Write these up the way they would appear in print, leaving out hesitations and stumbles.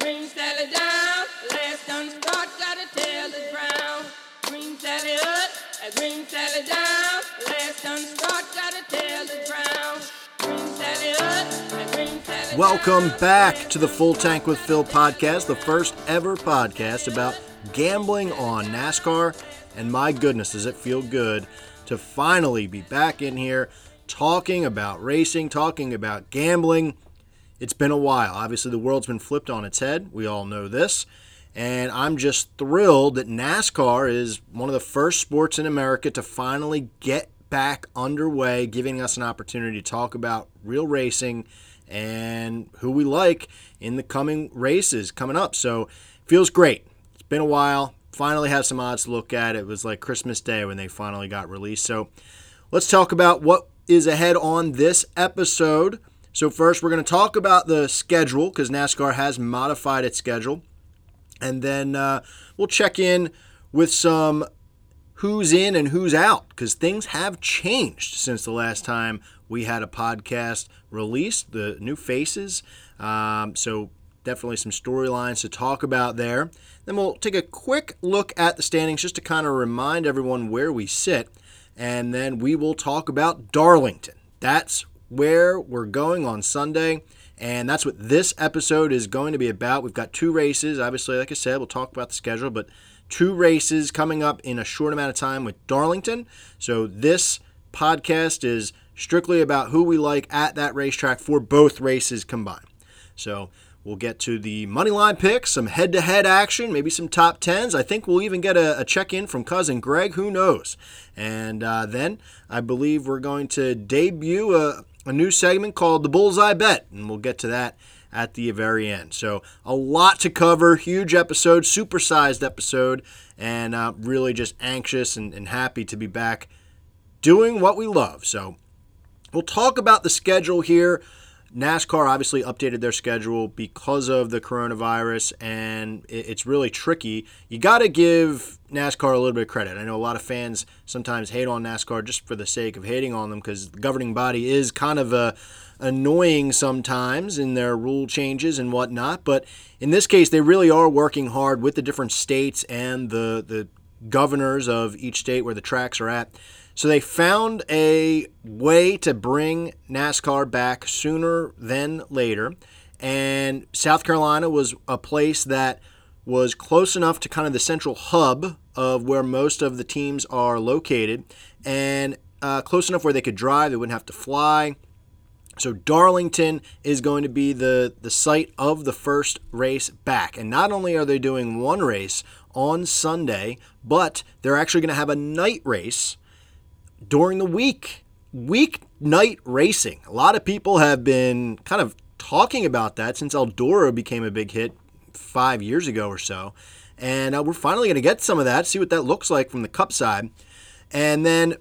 Green Sally down, last done start, gotta tell the brown. Green Sally up, Green Sally down, last done start, gotta tell the brown. Green Sally up, Green Sally down. Welcome back to the Full Tank with Phil podcast, the first ever podcast about gambling on NASCAR. And my goodness, does it feel good to finally be back in here talking about racing, talking about gambling. It's been a while. Obviously, the world's been flipped on its head. We all know this. And I'm just thrilled that NASCAR is one of the first sports in America to finally get back underway, giving us an opportunity to talk about real racing and who we like in the coming races coming up. So it feels great. It's been a while. Finally have some odds to look at. It was like Christmas Day when they finally got released. So let's talk about what is ahead on this episode. So first, we're going to talk about the schedule because NASCAR has modified its schedule. And then we'll check in with some who's in and who's out because things have changed since the last time we had a podcast released, the new faces. So definitely some storylines to talk about there. Then we'll take a quick look at the standings just to kind of remind everyone where we sit. And then we will talk about Darlington. That's where we're going on Sunday, and that's what this episode is going to be about. We've got two races. Obviously, like I said, we'll talk about the schedule, but two races coming up in a short amount of time with Darlington. So this podcast is strictly about who we like at that racetrack for both races combined. So we'll get to the money line picks, some head-to-head action, maybe some top tens. I think we'll even get a check-in from Cousin Greg. Who knows? And then I believe we're going to debut a new segment called The Bullseye Bet, and we'll get to that at the very end. So a lot to cover, huge episode, supersized episode, and really just anxious and happy to be back doing what we love. So we'll talk about the schedule here. NASCAR obviously updated their schedule because of the coronavirus, and it's really tricky. You got to give NASCAR a little bit of credit. I know a lot of fans sometimes hate on NASCAR just for the sake of hating on them because the governing body is kind of annoying sometimes in their rule changes and whatnot. But in this case, they really are working hard with the different states and the governors of each state where the tracks are at. So they found a way to bring NASCAR back sooner than later. And South Carolina was a place that was close enough to kind of the central hub of where most of the teams are located and close enough where they could drive. They wouldn't have to fly. So Darlington is going to be the site of the first race back. And not only are they doing one race on Sunday, but they're actually going to have a night race during the week, weeknight racing. A lot of people have been kind of talking about that since Eldora became a big hit 5 years ago or so. And we're finally going to get some of that, see what that looks like from the Cup side. And then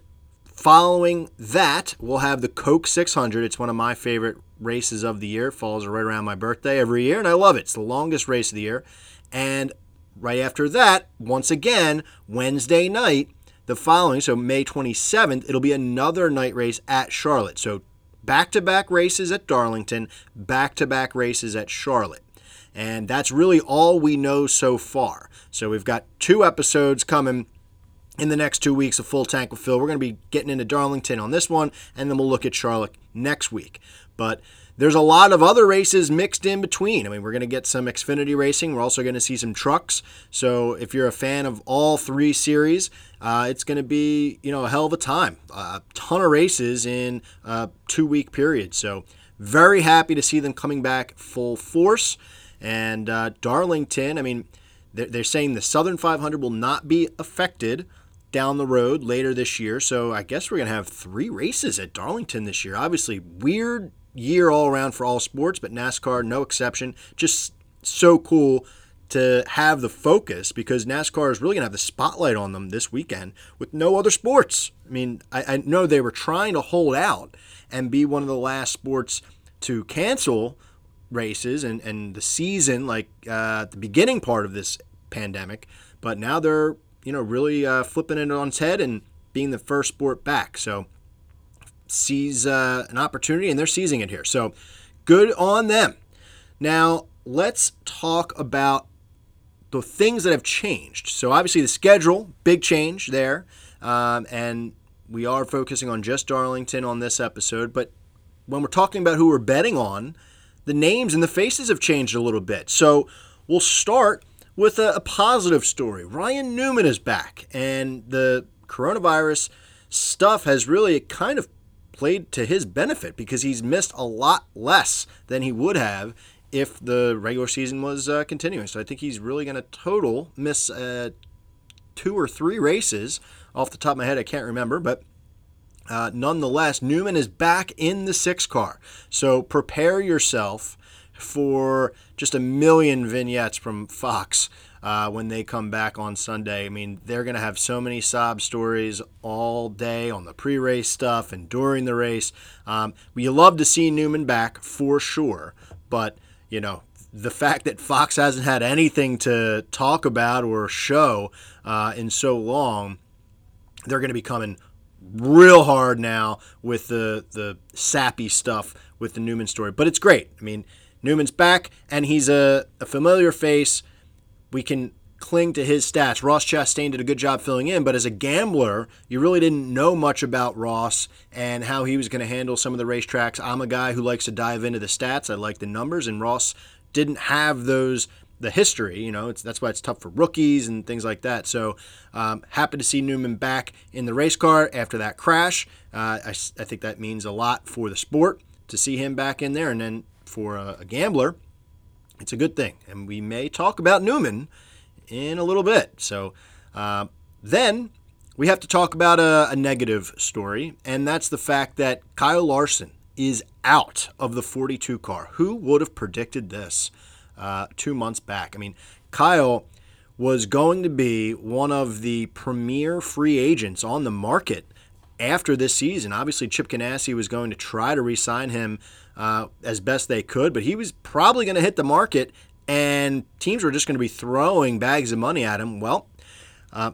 following that, we'll have the Coke 600. It's one of my favorite races of the year. It falls right around my birthday every year, and I love it. It's the longest race of the year. And right after that, once again, Wednesday night, the following, so May 27th, it'll be another night race at Charlotte. So back-to-back races at Darlington, back-to-back races at Charlotte. And that's really all we know so far. So we've got two episodes coming in the next 2 weeks of Full Tank with Phil. We're going to be getting into Darlington on this one, and then we'll look at Charlotte next week. But there's a lot of other races mixed in between. I mean, we're going to get some Xfinity racing. We're also going to see some trucks. So if you're a fan of all three series, it's going to be, a hell of a time. A ton of races in a 2 week period. So very happy to see them coming back full force. And Darlington, I mean, they're saying the Southern 500 will not be affected down the road later this year. So I guess we're going to have three races at Darlington this year. Obviously, weird year all around for all sports, but NASCAR, no exception. Just so cool to have the focus because NASCAR is really going to have the spotlight on them this weekend with no other sports. I mean, I know they were trying to hold out and be one of the last sports to cancel races and the season, like the beginning part of this pandemic, but now they're, really flipping it on its head and being the first sport back. So sees an opportunity, and they're seizing it here. So good on them. Now, let's talk about the things that have changed. So obviously the schedule, big change there. And we are focusing on just Darlington on this episode. But when we're talking about who we're betting on, the names and the faces have changed a little bit. So we'll start with a positive story. Ryan Newman is back. And the coronavirus stuff has really kind of played to his benefit because he's missed a lot less than he would have if the regular season was continuing. So I think he's really going to total miss 2 or 3 races. Off the top of my head, I can't remember, but nonetheless, Newman is back in the 6 car. So prepare yourself for just a million vignettes from Fox when they come back on Sunday. I mean, they're going to have so many sob stories all day on the pre-race stuff and during the race. We love to see Newman back for sure, but, you know, the fact that Fox hasn't had anything to talk about or show in so long, they're going to be coming real hard now with the sappy stuff with the Newman story. But it's great. I mean, Newman's back, and he's a familiar face. We can cling to his stats. Ross Chastain did a good job filling in, but as a gambler, you really didn't know much about Ross and how he was going to handle some of the racetracks. I'm a guy who likes to dive into the stats. I like the numbers, and Ross didn't have those, the history, you know. That's why it's tough for rookies and things like that. So happy to see Newman back in the race car after that crash. I think that means a lot for the sport to see him back in there, and then for a gambler, it's a good thing. And we may talk about Newman in a little bit. So then we have to talk about a negative story, and that's the fact that Kyle Larson is out of the 42 car. Who would have predicted this 2 months back? I mean, Kyle was going to be one of the premier free agents on the market after this season. Obviously, Chip Ganassi was going to try to re-sign him as best they could, but he was probably going to hit the market, and teams were just going to be throwing bags of money at him. Well,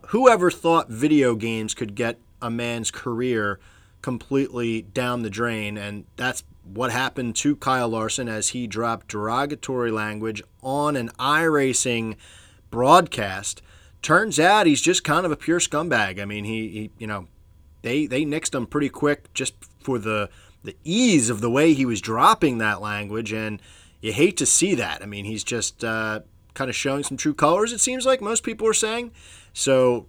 whoever thought video games could get a man's career completely down the drain, and that's what happened to Kyle Larson as he dropped derogatory language on an iRacing broadcast. Turns out he's just kind of a pure scumbag. I mean, he you know, they nixed him pretty quick just for the ease of the way he was dropping that language, and you hate to see that. I mean, he's just kind of showing some true colors, it seems like most people are saying. So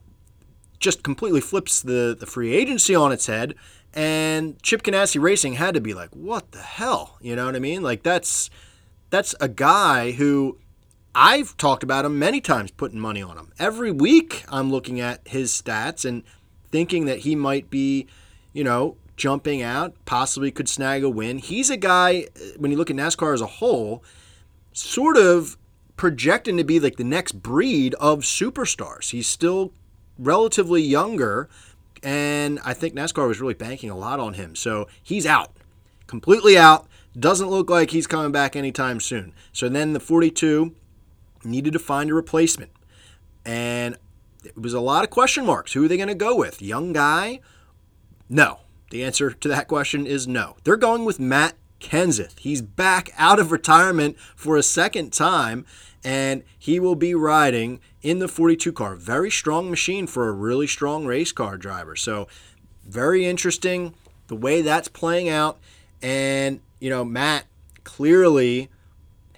just completely flips the free agency on its head. And Chip Ganassi Racing had to be like, what the hell? You know what I mean? Like, that's a guy who I've talked about him many times, putting money on him. Every week I'm looking at his stats and thinking that he might be, you know, jumping out, possibly could snag a win. He's a guy, when you look at NASCAR as a whole, sort of projecting to be like the next breed of superstars. He's still relatively younger, and I think NASCAR was really banking a lot on him. So he's out, completely out. Doesn't look like he's coming back anytime soon. So then the 42 needed to find a replacement, and it was a lot of question marks. Who are they going to go with? Young guy? No. The answer to that question is no. They're going with Matt Kenseth. He's back out of retirement for a second time, and he will be riding in the 42 car. Very strong machine for a really strong race car driver. So very interesting the way that's playing out. And, you know, Matt clearly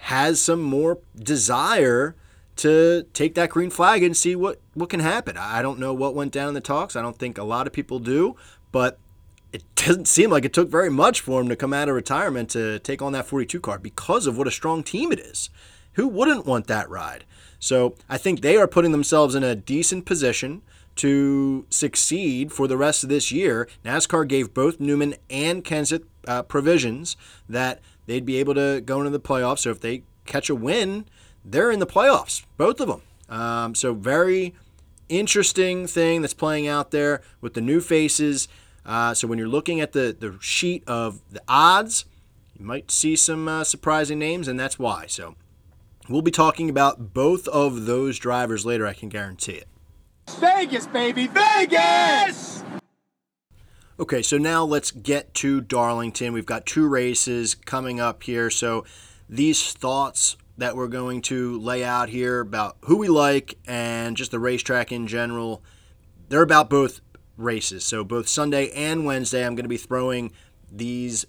has some more desire to take that green flag and see what can happen. I don't know what went down in the talks. I don't think a lot of people do, but it doesn't seem like it took very much for him to come out of retirement to take on that 42 car because of what a strong team it is. Who wouldn't want that ride? So I think they are putting themselves in a decent position to succeed for the rest of this year. NASCAR gave both Newman and Kenseth provisions that they'd be able to go into the playoffs. So if they catch a win, they're in the playoffs, both of them. So very interesting thing that's playing out there with the new faces. So when you're looking at the sheet of the odds, you might see some surprising names, and that's why. So we'll be talking about both of those drivers later, I can guarantee it. Vegas, baby, Vegas! Okay, so now let's get to Darlington. We've got 2 races coming up here, so these thoughts that we're going to lay out here about who we like and just the racetrack in general. They're about both races. So both Sunday and Wednesday, I'm going to be throwing these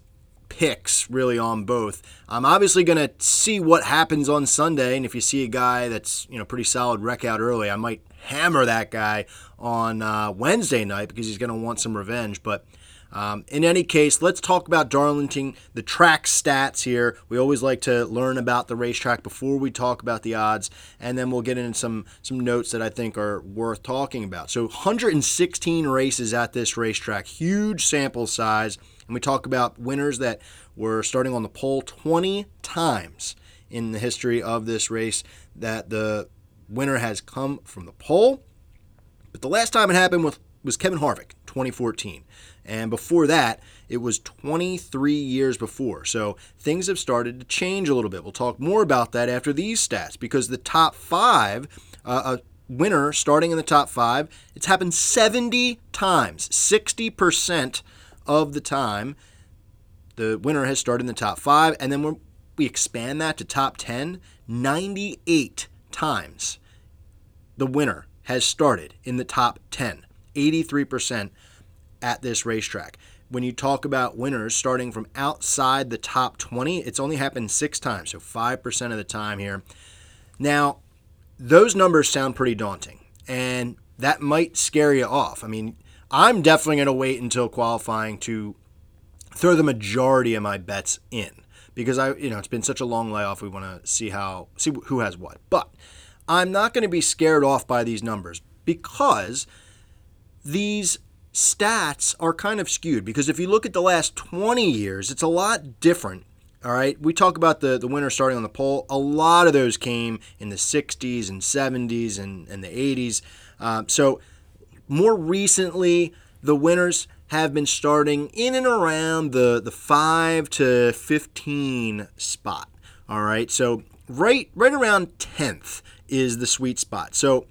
picks really on both. I'm obviously going to see what happens on Sunday, and if you see a guy that's, you know, pretty solid wreck out early, I might hammer that guy on Wednesday night because he's going to want some revenge. But in any case, let's talk about Darlington, the track stats here. We always like to learn about the racetrack before we talk about the odds, and then we'll get into some notes that I think are worth talking about. So 116 races at this racetrack, huge sample size, and we talk about winners that were starting on the pole 20 times in the history of this race that the winner has come from the pole. But the last time it happened was Kevin Harvick, 2014. And before that, it was 23 years before. So things have started to change a little bit. We'll talk more about that after these stats, because the top five, a winner starting in the top five, it's happened 70 times, 60% of the time the winner has started in the top five. And then when we expand that to top 10, 98 times the winner has started in the top 10, 83% at this racetrack. When you talk about winners starting from outside the top 20, it's only happened 6 times, so 5% of the time here. Now, those numbers sound pretty daunting, and that might scare you off. I mean, I'm definitely going to wait until qualifying to throw the majority of my bets in, because it's been such a long layoff. We want to see who has what. But I'm not going to be scared off by these numbers, because these stats are kind of skewed, because if you look at the last 20 years, it's a lot different. All right, we talk about the winner starting on the pole. A lot of those came in the 60s and 70s and the 80s. So more recently, the winners have been starting in and around the 5 to 15 spot. All right, so right around 10th is the sweet spot. So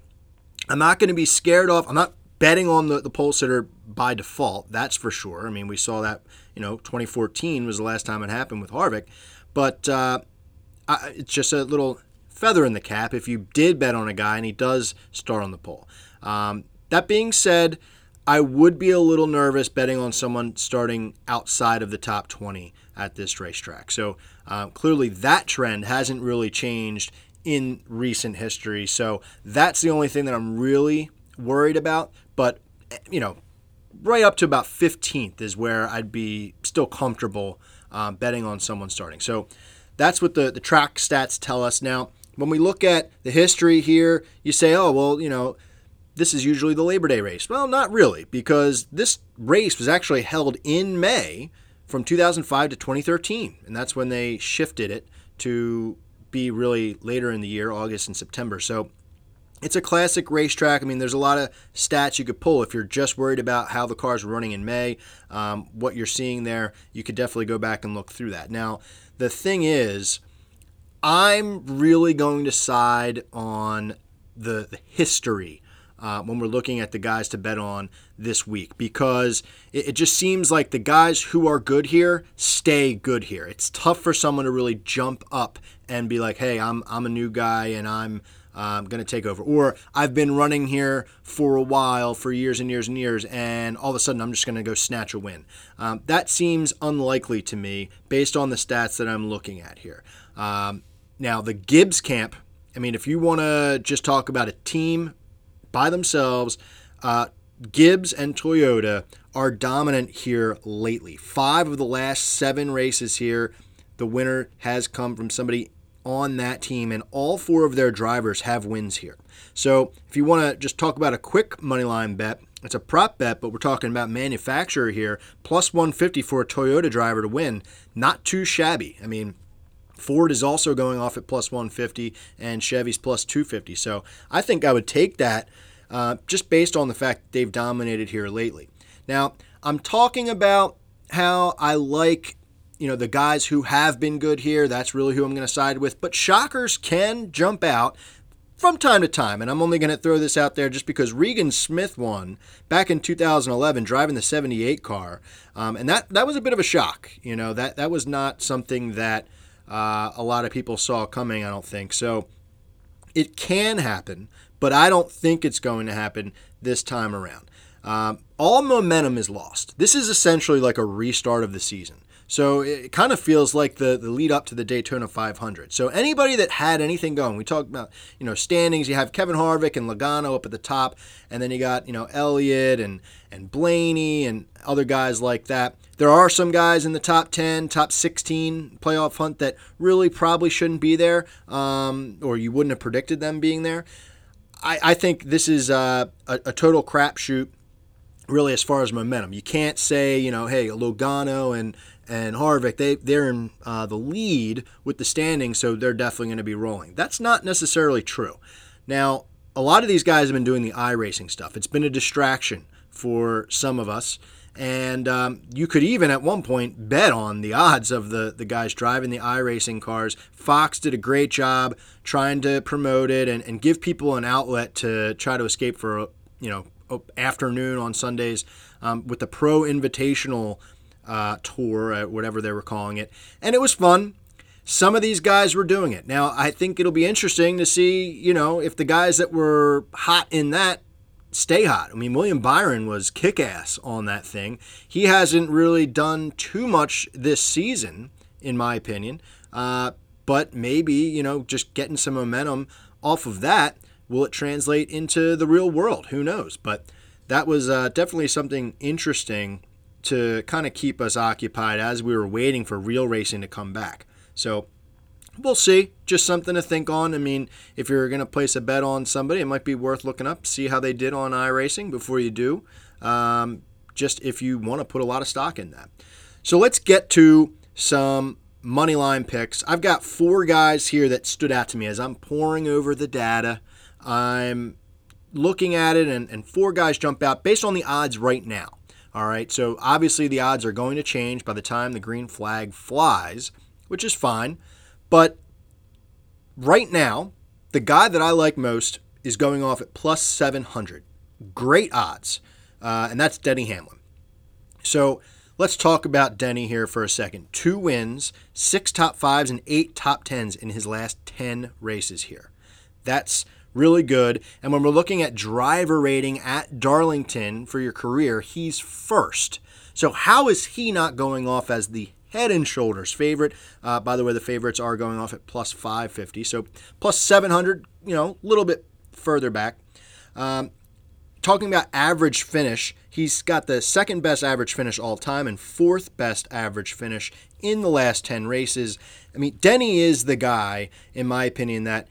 I'm not going to be scared off. I'm not betting on the pole sitter by default, that's for sure. I mean, we saw that, 2014 was the last time it happened with Harvick. But it's just a little feather in the cap if you did bet on a guy and he does start on the pole. That being said, I would be a little nervous betting on someone starting outside of the top 20 at this racetrack. So clearly that trend hasn't really changed in recent history. So that's the only thing that I'm really worried about. But, right up to about 15th is where I'd be still comfortable betting on someone starting. So that's what the track stats tell us. Now, when we look at the history here, you say, oh, well, this is usually the Labor Day race. Well, not really, because this race was actually held in May from 2005 to 2013. And that's when they shifted it to be really later in the year, August and September. So it's a classic racetrack. I mean, there's a lot of stats you could pull if you're just worried about how the cars were running in May, what you're seeing there. You could definitely go back and look through that. Now, the thing is, I'm really going to side on the history when we're looking at the guys to bet on this week, because it just seems like the guys who are good here stay good here. It's tough for someone to really jump up and be like, hey, I'm a new guy and I'm going to take over, or I've been running here for a while, for years and years and years, and all of a sudden I'm just going to go snatch a win. That seems unlikely to me based on the stats that I'm looking at here. Now, the Gibbs camp, I mean, if you want to just talk about a team by themselves, Gibbs and Toyota are dominant here lately. 5 of the last 7 races here, the winner has come from somebody on that team, and all 4 of their drivers have wins here. So if you want to just talk about a quick money line bet, it's a prop bet, but we're talking about manufacturer here, plus 150 for a Toyota driver to win. Not too shabby. I mean, Ford is also going off at plus 150, and Chevy's plus 250. So I think I would take that just based on the fact that they've dominated here lately. Now, I'm talking about how I like the guys who have been good here. That's really who I'm going to side with. But shockers can jump out from time to time. And I'm only going to throw this out there just because Regan Smith won back in 2011, driving the 78 car. And that was a bit of a shock. That was not something that a lot of people saw coming, I don't think. So it can happen, but I don't think it's going to happen this time around. All momentum is lost. This is essentially like a restart of the season. So it kind of feels like the lead up to the Daytona 500. So anybody that had anything going, we talked about, you know, standings, you have Kevin Harvick and Logano up at the top, and then you got, you know, Elliott and Blaney and other guys like that. There are some guys in the top 10, top 16 playoff hunt that really probably shouldn't be there, or you wouldn't have predicted them being there. I think this is a total crapshoot, really, as far as momentum. You can't say, you know, hey, Logano and Harvick, they're in the lead with the standings, so they're definitely going to be rolling. That's not necessarily true. Now, a lot of these guys have been doing the iRacing stuff. It's been a distraction for some of us, and you could even at one point bet on the odds of the guys driving the iRacing cars. Fox did a great job trying to promote it and give people an outlet to try to escape for, you know, afternoon on Sundays with the Pro Invitational tour, whatever they were calling it. And it was fun. Some of these guys were doing it. Now, I think it'll be interesting to see, you know, if the guys that were hot in that stay hot. I mean, William Byron was kick-ass on that thing. He hasn't really done too much this season, in my opinion. But maybe, you know, just getting some momentum off of that, will it translate into the real world? Who knows? But that was definitely something interesting to kind of keep us occupied as we were waiting for real racing to come back. So we'll see. Just something to think on. I mean, if you're going to place a bet on somebody, it might be worth looking up, see how they did on iRacing before you do, just if you want to put a lot of stock in that. So let's get to some money line picks. I've got four guys here that stood out to me as I'm poring over the data. I'm looking at it, and four guys jump out based on the odds right now. All right, so obviously the odds are going to change by the time the green flag flies, which is fine. But right now, the guy that I like most is going off at plus 700. Great odds, and that's Denny Hamlin. So let's talk about Denny here for a second. 2 wins, 6 top 5s, and 8 top 10s in his last 10 races here. That's really good. And when we're looking at driver rating at Darlington for your career, he's first. So how is he not going off as the head and shoulders favorite? By the way, the favorites are going off at plus 550. So plus 700, you know, a little bit further back. Talking about average finish, he's got the second best average finish all time and fourth best average finish in the last 10 races. I mean, Denny is the guy, in my opinion, that,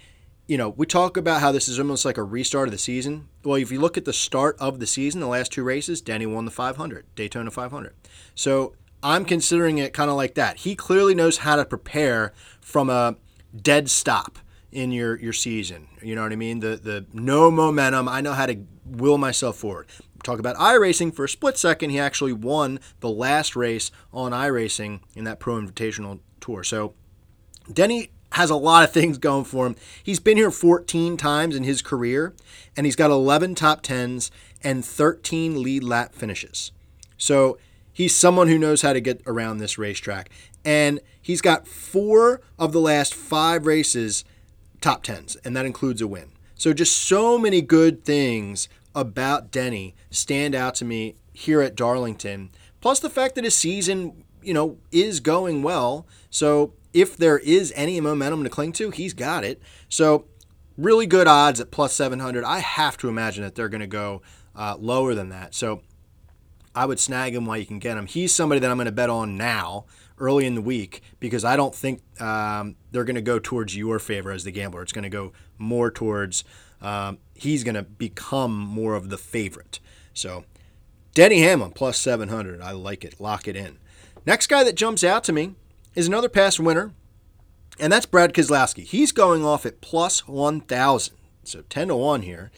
you know, we talk about how this is almost like a restart of the season. Well, if you look at the start of the season, the last 2 races, Denny won the 500, Daytona 500. So I'm considering it kind of like that. He clearly knows how to prepare from a dead stop in your season. You know what I mean? The no momentum. I know how to will myself forward. Talk about iRacing for a split second. He actually won the last race on iRacing in that Pro Invitational tour. So Denny has a lot of things going for him. He's been here 14 times in his career, and he's got 11 top 10s and 13 lead lap finishes. So he's someone who knows how to get around this racetrack. And he's got 4 of the last 5 races top 10s, and that includes a win. So just so many good things about Denny stand out to me here at Darlington. Plus the fact that his season, you know, is going well. So if there is any momentum to cling to, he's got it. So really good odds at plus 700. I have to imagine that they're going to go lower than that. So I would snag him while you can get him. He's somebody that I'm going to bet on now, early in the week, because I don't think they're going to go towards your favor as the gambler. It's going to go more towards he's going to become more of the favorite. So Denny Hamlin, plus 700. I like it. Lock it in. Next guy that jumps out to me is another past winner, and that's Brad Keselowski. He's going off at plus 1,000, so 10 to 1 here.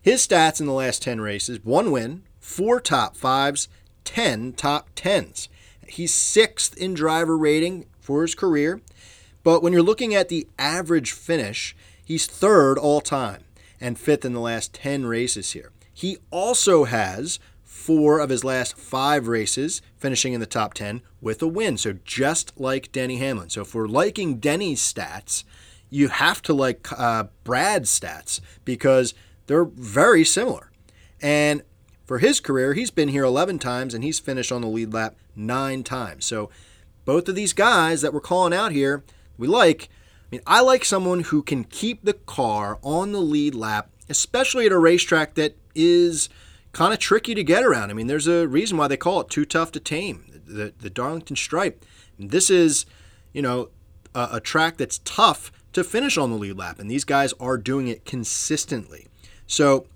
His stats in the last 10 races, 1 win, 4 top 5s, 10 top 10s. He's 6th in driver rating for his career, but when you're looking at the average finish, he's 3rd all time and 5th in the last 10 races here. He also has 4 of his last 5 races, finishing in the top 10 with a win. So just like Denny Hamlin. So if we're liking Denny's stats, you have to like Brad's stats because they're very similar. And for his career, he's been here 11 times and he's finished on the lead lap 9 times. So both of these guys that we're calling out here, we like. I mean, I like someone who can keep the car on the lead lap, especially at a racetrack that is kind of tricky to get around. I mean, there's a reason why they call it too tough to tame, the Darlington Stripe. And this is, you know, a track that's tough to finish on the lead lap, and these guys are doing it consistently. So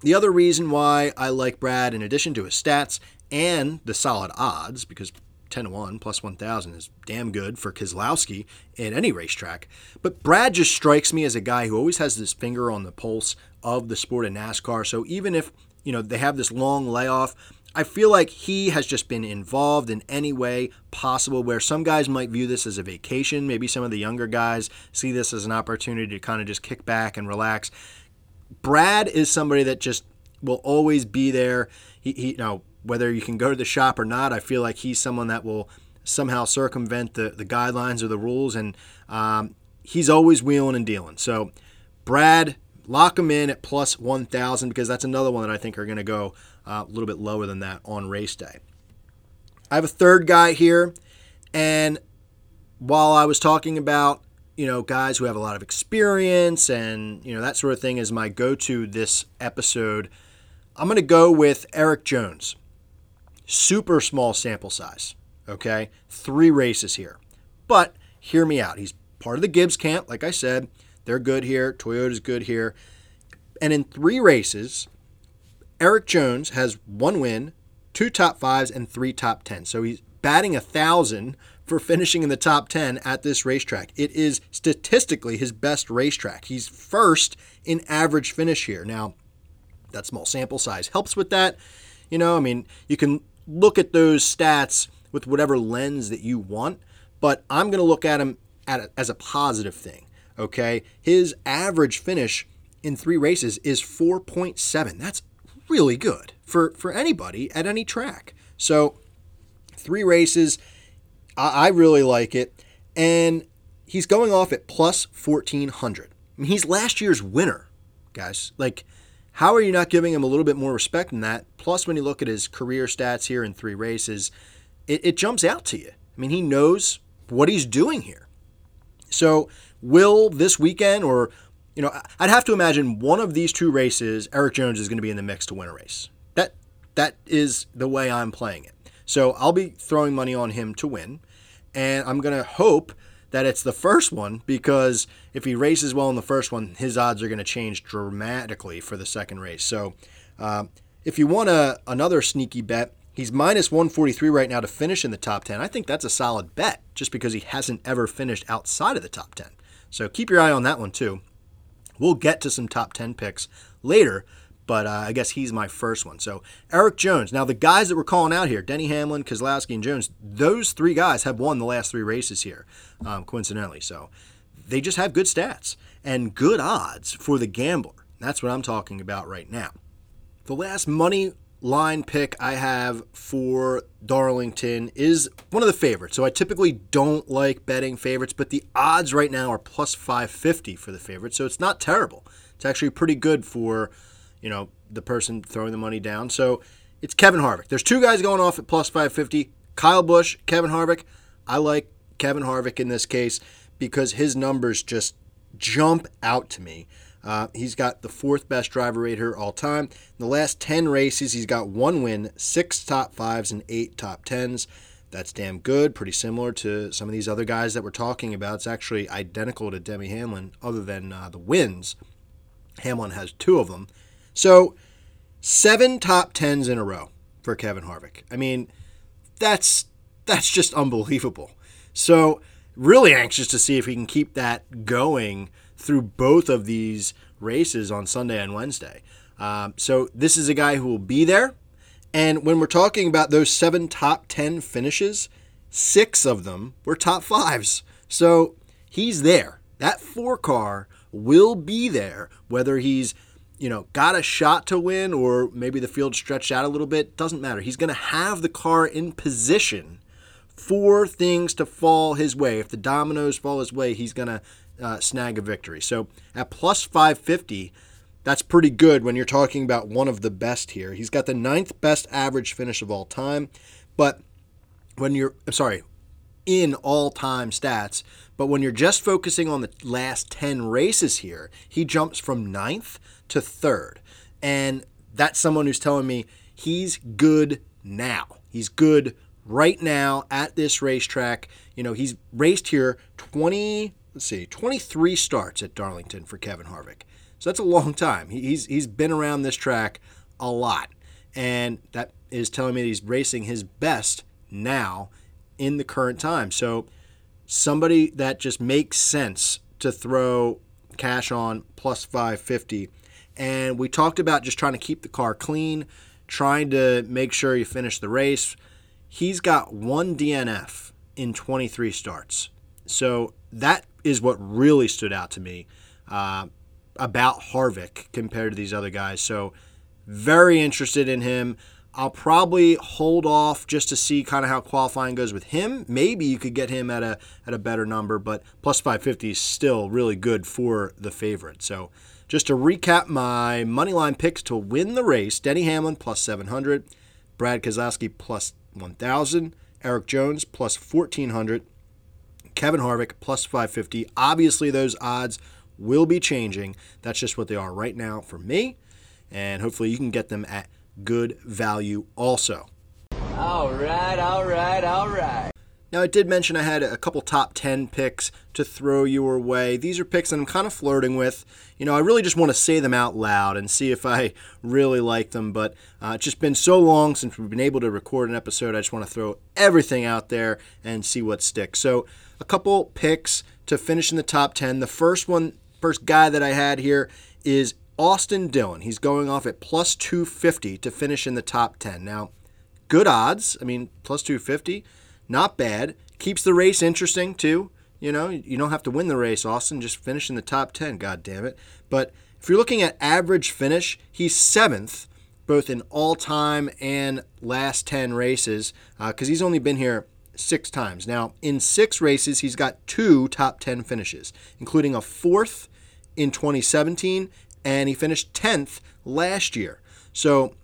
the other reason why I like Brad, in addition to his stats and the solid odds, because 10-1 plus 1,000 is damn good for Keselowski in any racetrack. But Brad just strikes me as a guy who always has this finger on the pulse of the sport of NASCAR. So even if, you know, they have this long layoff, I feel like he has just been involved in any way possible, where some guys might view this as a vacation. Maybe some of the younger guys see this as an opportunity to kind of just kick back and relax. Brad is somebody that just will always be there. He you know, whether you can go to the shop or not, I feel like he's someone that will somehow circumvent the guidelines or the rules, and he's always wheeling and dealing. So Brad, lock him in at plus 1,000 because that's another one that I think are going to go a little bit lower than that on race day. I have a third guy here, and while I was talking about, you know, guys who have a lot of experience and, you know, that sort of thing is my go-to this episode, I'm going to go with Eric Jones. Super small sample size, okay? 3 races here. But hear me out. He's part of the Gibbs camp, like I said. They're good here. Toyota's good here. And in 3 races, Eric Jones has 1 win, 2 top 5s, and 3 top 10s. So he's batting 1,000 for finishing in the top 10 at this racetrack. It is statistically his best racetrack. He's first in average finish here. Now, that small sample size helps with that. You know, I mean, you can look at those stats with whatever lens that you want, but I'm going to look at him as a positive thing, okay? His average finish in 3 races is 4.7. That's really good for anybody at any track. So 3 races, I really like it, and he's going off at plus 1,400. I mean, he's last year's winner, guys. Like, how are you not giving him a little bit more respect than that? Plus, when you look at his career stats here in 3 races, it jumps out to you. I mean, he knows what he's doing here. So will this weekend, or, you know, I'd have to imagine one of these 2 races, Eric Jones is going to be in the mix to win a race. That is the way I'm playing it. So I'll be throwing money on him to win, and I'm going to hope that it's the first one, because if he races well in the first one, his odds are going to change dramatically for the second race. So if you want another sneaky bet, he's minus 143 right now to finish in the top 10. I think that's a solid bet just because he hasn't ever finished outside of the top 10. So keep your eye on that one too. We'll get to some top 10 picks later, but I guess he's my first one. So Eric Jones. Now the guys that we're calling out here, Denny Hamlin, Keselowski, and Jones, those 3 guys have won the last 3 races here, coincidentally. So they just have good stats and good odds for the gambler. That's what I'm talking about right now. The last money line pick I have for Darlington is one of the favorites. So I typically don't like betting favorites, but the odds right now are plus 550 for the favorite. So it's not terrible. It's actually pretty good for, you know, the person throwing the money down. So it's Kevin Harvick. There's 2 guys going off at plus 550. Kyle Busch, Kevin Harvick. I like Kevin Harvick in this case because his numbers just jump out to me. He's got the 4th best driver rate here all time. In the last 10 races, he's got 1 win, 6 top 5s, and 8 top 10s. That's damn good. Pretty similar to some of these other guys that we're talking about. It's actually identical to Denny Hamlin other than the wins. Hamlin has 2 of them. So 7 top 10s in a row for Kevin Harvick. I mean, that's just unbelievable. So really anxious to see if he can keep that going through both of these races on Sunday and Wednesday. So this is a guy who will be there. And when we're talking about those 7 top 10 finishes, 6 of them were top 5s. So he's there. That 4 car will be there, whether he's you know, got a shot to win, or maybe the field stretched out a little bit, doesn't matter. He's going to have the car in position for things to fall his way. If the dominoes fall his way, he's going to snag a victory. So at plus 550, that's pretty good when you're talking about one of the best here. He's got the 9th best average finish of all time, but when you're, I'm sorry, in all-time stats, but when you're just focusing on the last 10 races here, he jumps from 9th to 3rd. And that's someone who's telling me he's good now. He's good right now at this racetrack. You know, he's raced here 23 starts at Darlington for Kevin Harvick. So that's a long time. He's been around this track a lot. And that is telling me that he's racing his best now in the current time. So somebody that just makes sense to throw cash on plus 550. And we talked about just trying to keep the car clean, trying to make sure you finish the race. He's got one DNF in 23 starts. So that is what really stood out to me about Harvick compared to these other guys. So very interested in him. I'll probably hold off just to see kind of how qualifying goes with him. Maybe you could get him at a better number, but plus 550 is still really good for the favorite. So just to recap my moneyline picks to win the race: Denny Hamlin plus 700, Brad Keselowski plus 1,000, Eric Jones plus 1,400, Kevin Harvick plus 550. Obviously those odds will be changing. That's just what they are right now for me, and hopefully you can get them at good value also. All right. Now, I did mention I had a couple top 10 picks to throw your way. These are picks that I'm kind of flirting with. You know, I really just want to say them out loud and see if I really like them, but it's just been so long since we've been able to record an episode. I just want to throw everything out there and see what sticks. So a couple picks to finish in the top 10. The first guy that I had here is Austin Dillon. He's going off at plus 250 to finish in the top 10. Now, good odds. I mean, plus 250, not bad. Keeps the race interesting, too. You know, you don't have to win the race, Austin. Just finish in the top 10, God damn it. But if you're looking at average finish, he's 7th, both in all-time and last 10 races, because he's only been here 6 times. Now, in 6 races, he's got 2 top 10 finishes, including a 4th in 2017, and he finished 10th last year. So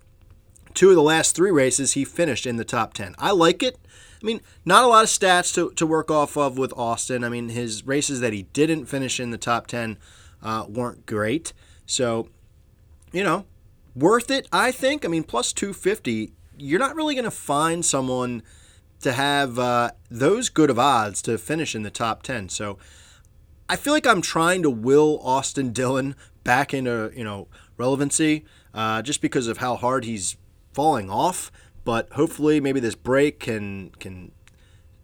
2 of the last 3 races, he finished in the top 10. I like it. I mean, not a lot of stats to work off of with Austin. I mean, his races that he didn't finish in the top 10 weren't great. So, you know, worth it, I think. I mean, plus 250, you're not really going to find someone to have those good of odds to finish in the top 10. So I feel like I'm trying to will Austin Dillon back into, you know, relevancy just because of how hard he's falling off. But hopefully maybe this break can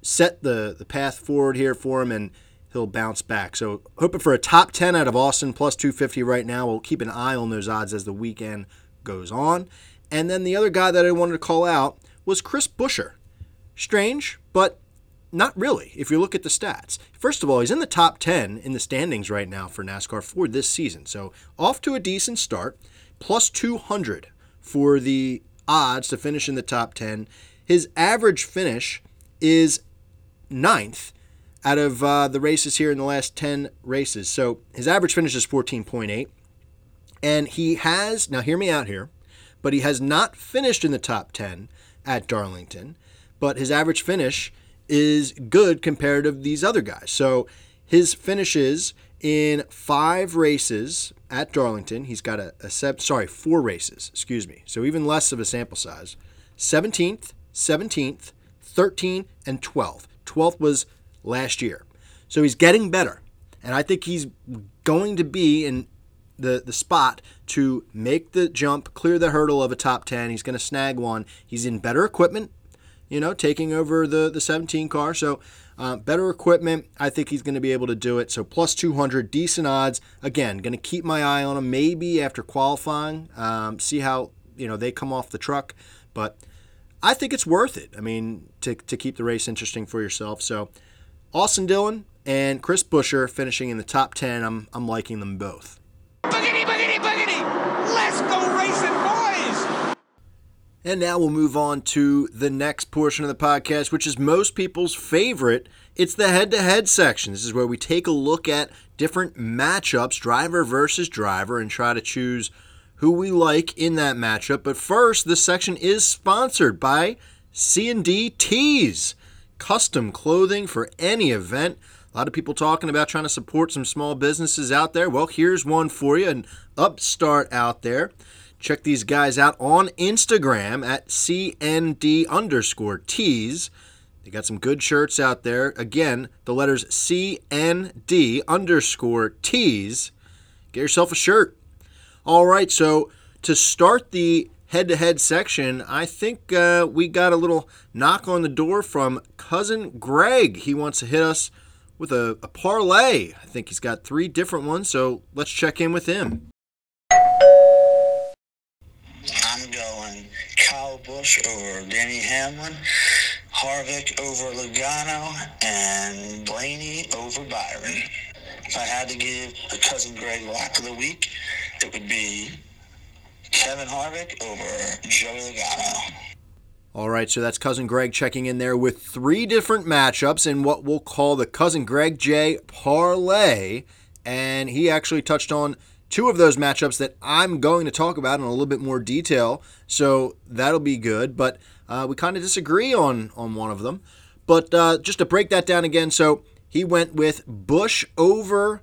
set the path forward here for him and he'll bounce back. So hoping for a top 10 out of Austin, plus 250 right now. We'll keep an eye on those odds as the weekend goes on. And then the other guy that I wanted to call out was Chris Buescher. Strange, but not really, if you look at the stats. First of all, he's in the top 10 in the standings right now for NASCAR for this season. So off to a decent start, plus 200 for the odds to finish in the top 10. His average finish is 9th out of the races here in the last 10 races. So his average finish is 14.8. And he has, now hear me out here, but he has not finished in the top 10 at Darlington. But his average finish is good compared to these other guys. So his finishes in 5 races at Darlington, he's got sorry, 4 races, excuse me. So even less of a sample size. 17th, 13th, and 12th. 12th was last year. So he's getting better. And I think he's going to be in the spot to make the jump, clear the hurdle of a top 10. He's going to snag one. He's in better equipment, you know, taking over the 17 car. So better equipment. I think he's going to be able to do it. So plus 200, decent odds. Again, going to keep my eye on him maybe after qualifying, see how, you know, they come off the truck. But I think it's worth it. I mean, to keep the race interesting for yourself. So Austin Dillon and Chris Buescher finishing in the top 10. I'm liking them both. Boogity, boogity, boogity. And now we'll move on to the next portion of the podcast, which is most people's favorite. It's the head-to-head section. This is where we take a look at different matchups, driver versus driver, and try to choose who we like in that matchup. But first, this section is sponsored by C&D Tees, custom clothing for any event. A lot of people talking about trying to support some small businesses out there. Well, here's one for you, an upstart out there. Check these guys out on Instagram at CND_tees. They got some good shirts out there. Again, the letters CND_tees. Get yourself a shirt. All right, so to start the head-to-head section, I think we got a little knock on the door from Cousin Greg. He wants to hit us with a parlay. I think he's got three different ones, so let's check in with him. I'm going Kyle Busch over Denny Hamlin, Harvick over Logano, and Blaney over Byron. If I had to give a Cousin Greg lock of the week, it would be Kevin Harvick over Joey Logano. All right, so that's Cousin Greg checking in there with three different matchups in what we'll call the Cousin Greg J parlay. And he actually touched on two of those matchups that I'm going to talk about in a little bit more detail. So that'll be good. But we kind of disagree on one of them. But just to break that down again, so he went with Busch over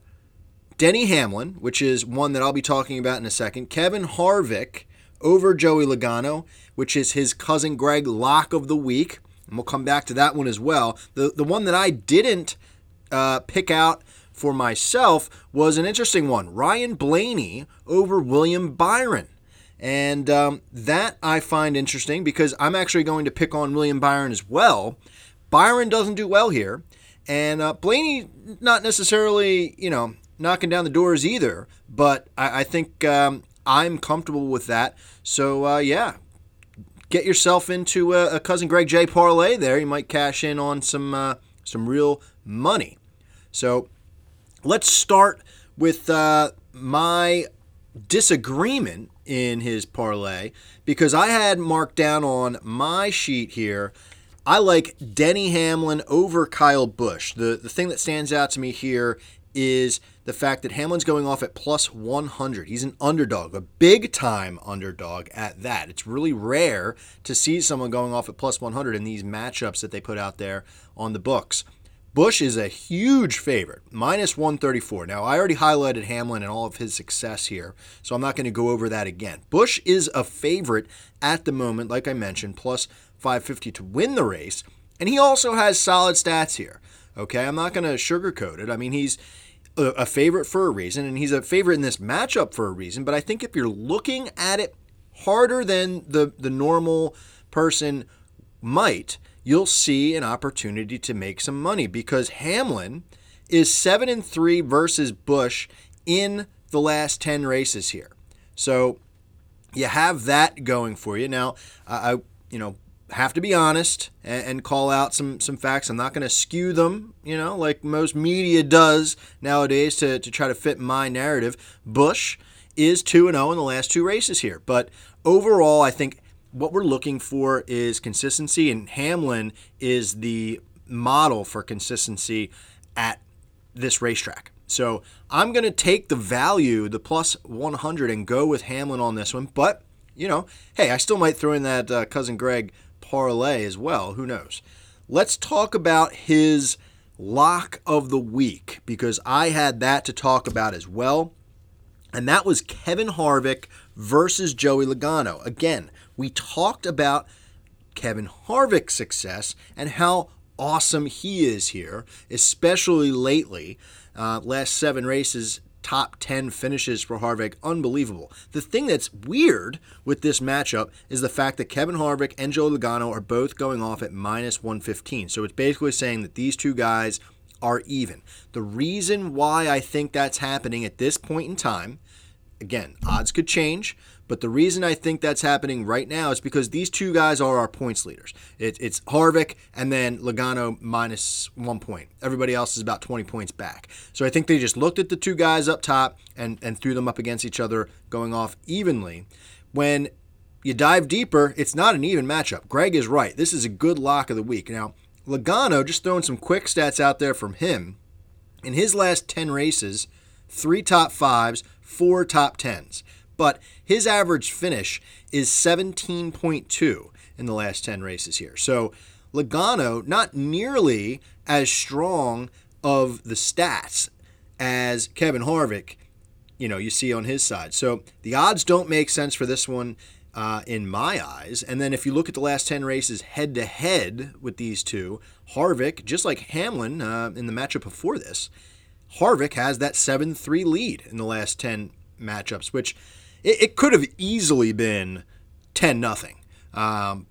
Denny Hamlin, which is one that I'll be talking about in a second. Kevin Harvick over Joey Logano, which is his Cousin Greg lock of the week. And we'll come back to that one as well. The one that I didn't pick out for myself was an interesting one. Ryan Blaney over William Byron. And that I find interesting because I'm actually going to pick on William Byron as well. Byron doesn't do well here. And Blaney, not necessarily, knocking down the doors either, but I think I'm comfortable with that. So, get yourself into a Cousin Greg J parlay there. You might cash in on some real money. So let's start with my disagreement in his parlay, because I had marked down on my sheet here, I like Denny Hamlin over Kyle Busch. The thing that stands out to me here is the fact that Hamlin's going off at plus 100. He's an underdog, a big-time underdog at that. It's really rare to see someone going off at plus 100 in these matchups that they put out there on the books. Busch is a huge favorite, minus 134. Now, I already highlighted Hamlin and all of his success here, so I'm not going to go over that again. Busch is a favorite at the moment, like I mentioned, plus 550 to win the race, and he also has solid stats here. Okay, I'm not going to sugarcoat it. I mean, he's a favorite for a reason, and he's a favorite in this matchup for a reason, but I think if you're looking at it harder than the normal person might, you'll see an opportunity to make some money, because Hamlin is 7-3 versus Busch in the last 10 races here. So you have that going for you. Now, I have to be honest and call out some facts. I'm not going to skew them, like most media does nowadays to try to fit my narrative. Busch is 2-0 in the last two races here. But overall, I think what we're looking for is consistency, and Hamlin is the model for consistency at this racetrack. So I'm going to take the value, the plus 100, and go with Hamlin on this one. But, I still might throw in that Cousin Greg parlay as well. Who knows? Let's talk about his lock of the week, because I had that to talk about as well. And that was Kevin Harvick versus Joey Logano. Again, we talked about Kevin Harvick's success and how awesome he is here, especially lately. Last 7 races, top 10 finishes for Harvick. Unbelievable. The thing that's weird with this matchup is the fact that Kevin Harvick and Joey Logano are both going off at minus 115. So it's basically saying that these two guys are even. The reason why I think that's happening at this point in time, again, odds could change, but the reason I think that's happening right now is because these two guys are our points leaders. It's Harvick and then Logano minus 1 point. Everybody else is about 20 points back. So I think they just looked at the two guys up top and threw them up against each other going off evenly, when You dive deeper, it's not an even matchup. Greg is right. This is a good lock of the week. Now, Logano, just throwing some quick stats out there from him. In his last 10 races, 3 top 5s, 4 top 10s. But his average finish is 17.2 in the last 10 races here. So Logano, not nearly as strong of the stats as Kevin Harvick, you know, you see on his side. So the odds don't make sense for this one in my eyes. And then if you look at the last 10 races head-to-head with these two, Harvick, just like Hamlin in the matchup before this, Harvick has that 7-3 lead in the last 10 matchups, which it could have easily been 10-0.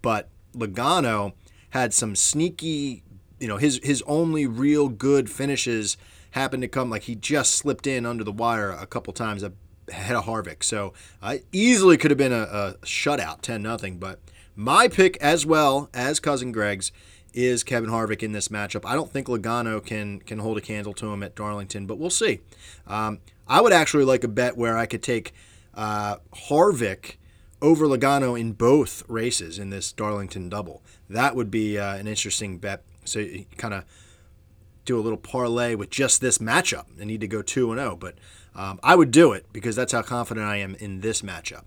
But Logano had some sneaky, you know, his only real good finishes happened to come, like he just slipped in under the wire a couple times ahead of Harvick. So easily could have been a shutout, 10-0. But my pick, as well as Cousin Greg's, is Kevin Harvick in this matchup. I don't think Logano can hold a candle to him at Darlington, but we'll see. I would actually like a bet where I could take Harvick over Logano in both races in this Darlington double. That would be an interesting bet. So you kind of do a little parlay with just this matchup. I need to go 2-0, but I would do it because that's how confident I am in this matchup.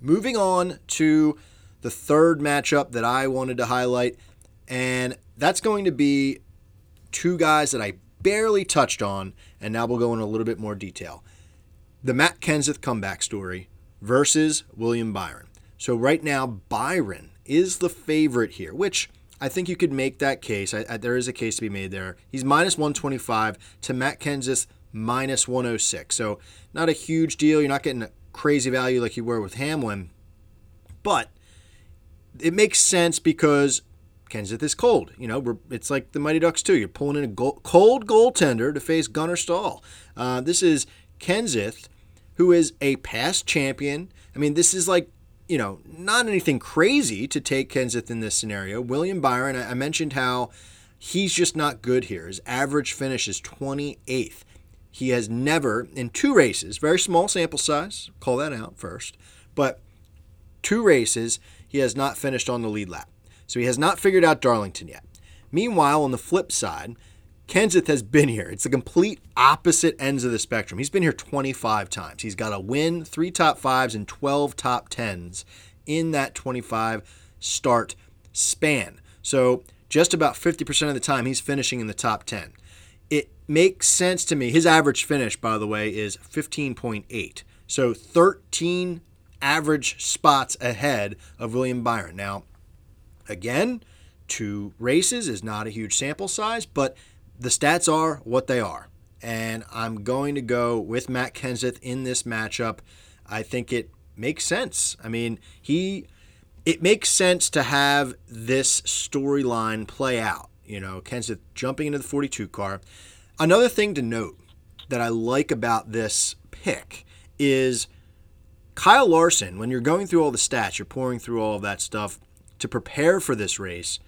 Moving on to the third matchup that I wanted to highlight, and that's going to be two guys that I barely touched on, and now we'll go in a little bit more detail. The Matt Kenseth comeback story versus William Byron. So right now, Byron is the favorite here, which I think you could make that case. There is a case to be made there. He's minus 125 to Matt Kenseth minus 106. So not a huge deal. You're not getting a crazy value like you were with Hamlin. But it makes sense because Kenseth is cold. You know, it's like the Mighty Ducks too. You're pulling in a cold goaltender to face Gunnar Staal. This is Kenseth, who is a past champion. I mean, this is like, you know, not anything crazy to take Kenseth in this scenario. William Byron, I mentioned how he's just not good here. His average finish is 28th. He has never, in two races, very small sample size, call that out first, but two races, he has not finished on the lead lap. So he has not figured out Darlington yet. Meanwhile, on the flip side, Kenseth has been here. It's the complete opposite ends of the spectrum. He's been here 25 times. He's got a win, 3 top 5s, and 12 top 10s in that 25-start span. So just about 50% of the time, he's finishing in the top 10. It makes sense to me. His average finish, by the way, is 15.8. So 13 average spots ahead of William Byron. Now, again, two races is not a huge sample size, but the stats are what they are, and I'm going to go with Matt Kenseth in this matchup. I think it makes sense. I mean, it makes sense to have this storyline play out. You know, Kenseth jumping into the 42 car. Another thing to note that I like about this pick is Kyle Larson. When you're going through all the stats, you're pouring through all of that stuff to prepare for this race,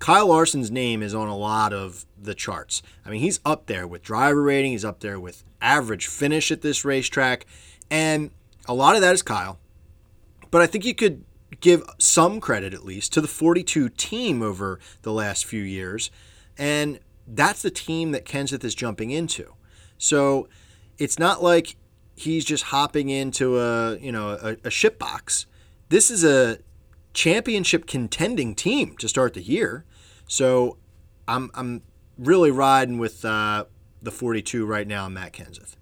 Kyle Larson's name is on a lot of the charts. I mean, he's up there with driver rating. He's up there with average finish at this racetrack. And a lot of that is Kyle. But I think you could give some credit, at least, to the 42 team over the last few years. And that's the team that Kenseth is jumping into. So it's not like he's just hopping into a ship box. This is a championship contending team to start the year. So I'm really riding with the 42 right now, Matt Kenseth.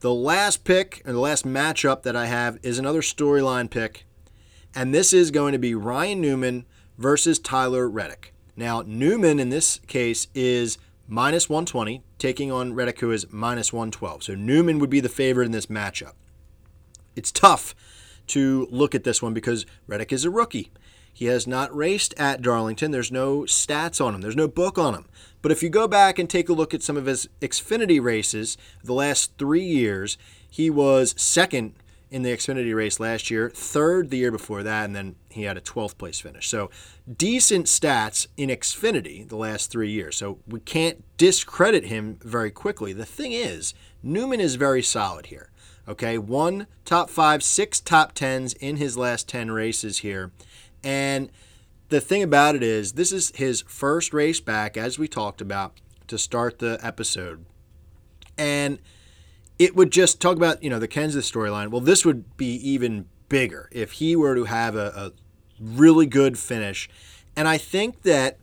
The last pick, or the last matchup that I have, is another storyline pick, and this is going to be Ryan Newman versus Tyler Reddick. Now, Newman in this case is minus 120, taking on Reddick, who is minus 112. So Newman would be the favorite in this matchup. It's tough to look at this one because Reddick is a rookie. He has not raced at Darlington. There's no stats on him. There's no book on him. But if you go back and take a look at some of his Xfinity races the last 3 years, he was second in the Xfinity race last year, third the year before that, and then he had a 12th place finish. So decent stats in Xfinity the last 3 years. So we can't discredit him very quickly. The thing is, Newman is very solid here. Okay, 1 top 5, 6 top 10s in his last 10 races here. And the thing about it is, this is his first race back, as we talked about, to start the episode. And it would just talk about, you know, the Kenseth storyline. Well, this would be even bigger if he were to have a really good finish. And I think that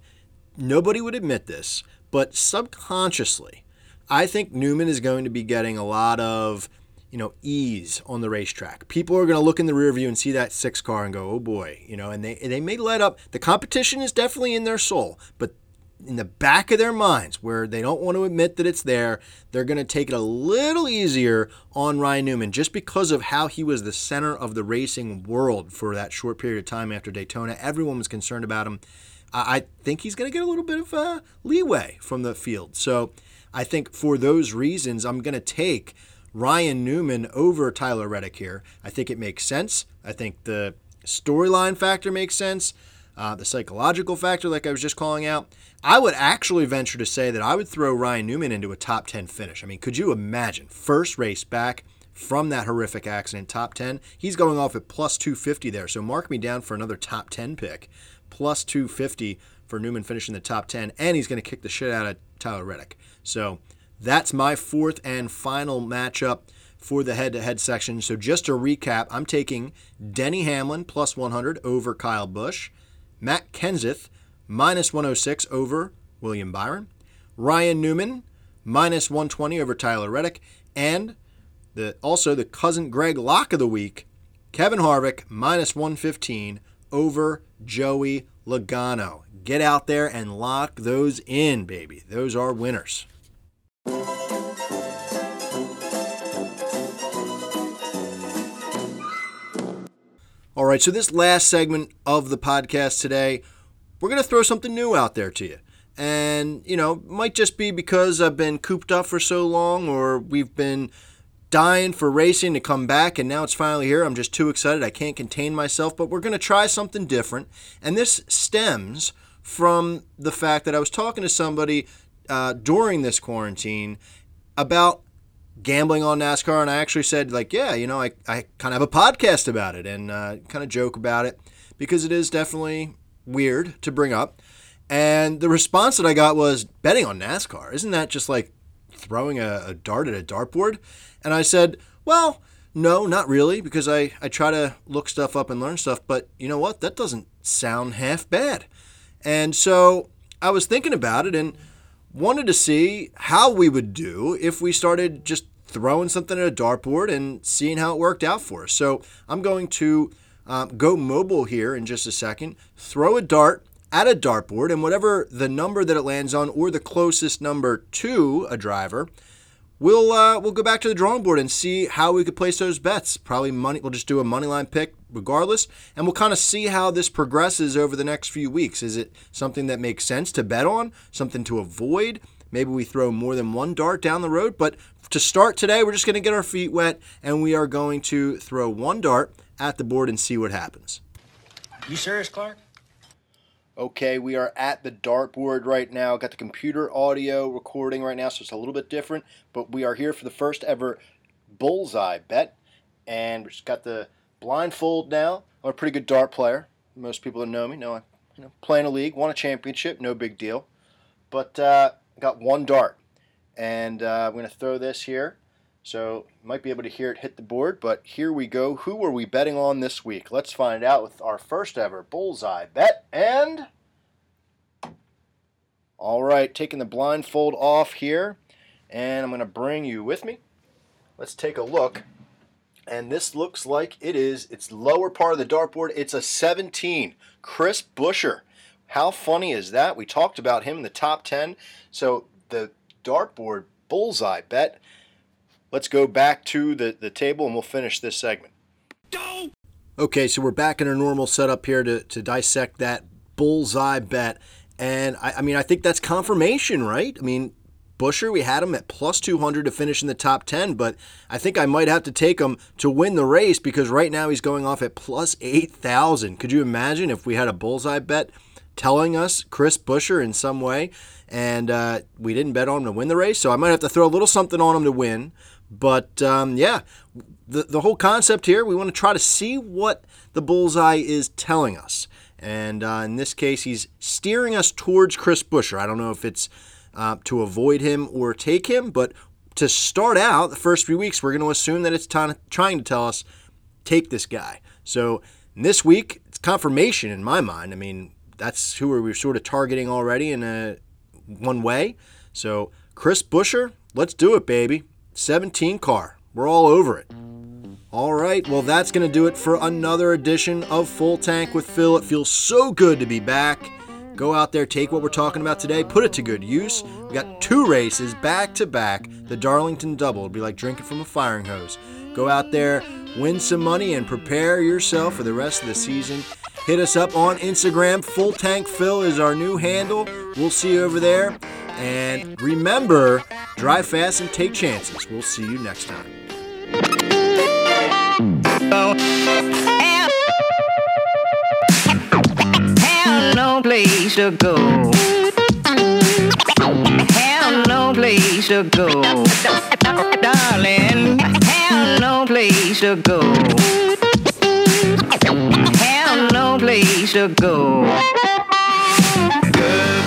nobody would admit this, but subconsciously, I think Newman is going to be getting a lot of, you know, ease on the racetrack. People are going to look in the rear view and see that 6 car and go, oh boy, you know, and they may let up. The competition is definitely in their soul, but in the back of their minds, where they don't want to admit that it's there, they're going to take it a little easier on Ryan Newman just because of how he was the center of the racing world for that short period of time after Daytona. Everyone was concerned about him. I think he's going to get a little bit of leeway from the field. So I think for those reasons, I'm going to take Ryan Newman over Tyler Reddick here. I think it makes sense. I think the storyline factor makes sense. The psychological factor, like I was just calling out. I would actually venture to say that I would throw Ryan Newman into a top 10 finish. I mean, could you imagine? First race back from that horrific accident, top 10. He's going off at plus 250 there, so mark me down for another top 10 pick. Plus 250 for Newman finishing the top 10, and he's going to kick the shit out of Tyler Reddick. So that's my fourth and final matchup for the head-to-head section. So just to recap, I'm taking Denny Hamlin plus 100 over Kyle Busch. Matt Kenseth, minus 106 over William Byron. Ryan Newman, minus 120 over Tyler Reddick. And also the cousin Greg lock of the week, Kevin Harvick, minus 115 over Joey Logano. Get out there and lock those in, baby. Those are winners. All right, so this last segment of the podcast today, we're going to throw something new out there to you. And, you know, it might just be because I've been cooped up for so long, or we've been dying for racing to come back, and now it's finally here. I'm just too excited. I can't contain myself, but we're going to try something different. And this stems from the fact that I was talking to somebody during this quarantine about gambling on NASCAR, and I actually said, like, yeah, you know, I kind of have a podcast about it and kind of joke about it because it is definitely weird to bring up. And the response that I got was, betting on NASCAR, isn't that just like throwing a dart at a dartboard? And I said, well, no, not really, because I try to look stuff up and learn stuff, but you know what? That doesn't sound half bad. And so I was thinking about it and wanted to see how we would do if we started just throwing something at a dartboard and seeing how it worked out for us. So I'm going to go mobile here in just a second, throw a dart at a dartboard, and whatever the number that it lands on or the closest number to a driver, we'll go back to the drawing board and see how we could place those bets. Probably money. We'll just do a money line pick regardless, and we'll kind of see how this progresses over the next few weeks. Is it something that makes sense to bet on? Something to avoid? Maybe we throw more than one dart down the road. But to start today, we're just going to get our feet wet, and we are going to throw one dart at the board and see what happens. You serious, Clark? Okay, we are at the dartboard right now. Got the computer audio recording right now, so it's a little bit different. But we are here for the first ever bullseye bet. And we just got the blindfold now. I'm a pretty good dart player. Most people that know me know I'm playing a league, won a championship, no big deal. But I got one dart. And I'm going to throw this here. So you might be able to hear it hit the board. But here we go. Who are we betting on this week? Let's find out with our first ever bullseye bet. And all right, taking the blindfold off here. And I'm going to bring you with me. Let's take a look. And this looks like it is. It's lower part of the dartboard. It's a 17. Chris Buescher. How funny is that? We talked about him in the top 10. So the dartboard bullseye bet. Let's go back to the table and we'll finish this segment. Okay, so we're back in our normal setup here to dissect that bullseye bet. And I think that's confirmation, right? I mean, Buescher, we had him at plus 200 to finish in the top 10, but I think I might have to take him to win the race because right now he's going off at plus 8,000. Could you imagine if we had a bullseye bet telling us Chris Buescher in some way, and we didn't bet on him to win the race? So I might have to throw a little something on him to win. But, yeah, the whole concept here, we want to try to see what the bullseye is telling us. And in this case, he's steering us towards Chris Buescher. I don't know if it's to avoid him or take him, but to start out the first few weeks, we're going to assume that it's trying to tell us, take this guy. So this week, it's confirmation in my mind. I mean, that's who we're sort of targeting already in one way. So Chris Buescher, let's do it, baby. 17 car. We're all over it. All right, well, that's going to do it for another edition of Full Tank with Phil. It feels so good to be back. Go out there, take what we're talking about today, put it to good use. We got two races back to back. The Darlington Double would be like drinking from a firing hose. Go out there, win some money, and prepare yourself for the rest of the season. Hit us up on Instagram. Full Tank Phil is our new handle. We'll see you over there. And remember, drive fast and take chances. We'll see you next time. Have no place to go. Have no place to go. Darling, have no place to go. Have no place to go. Good.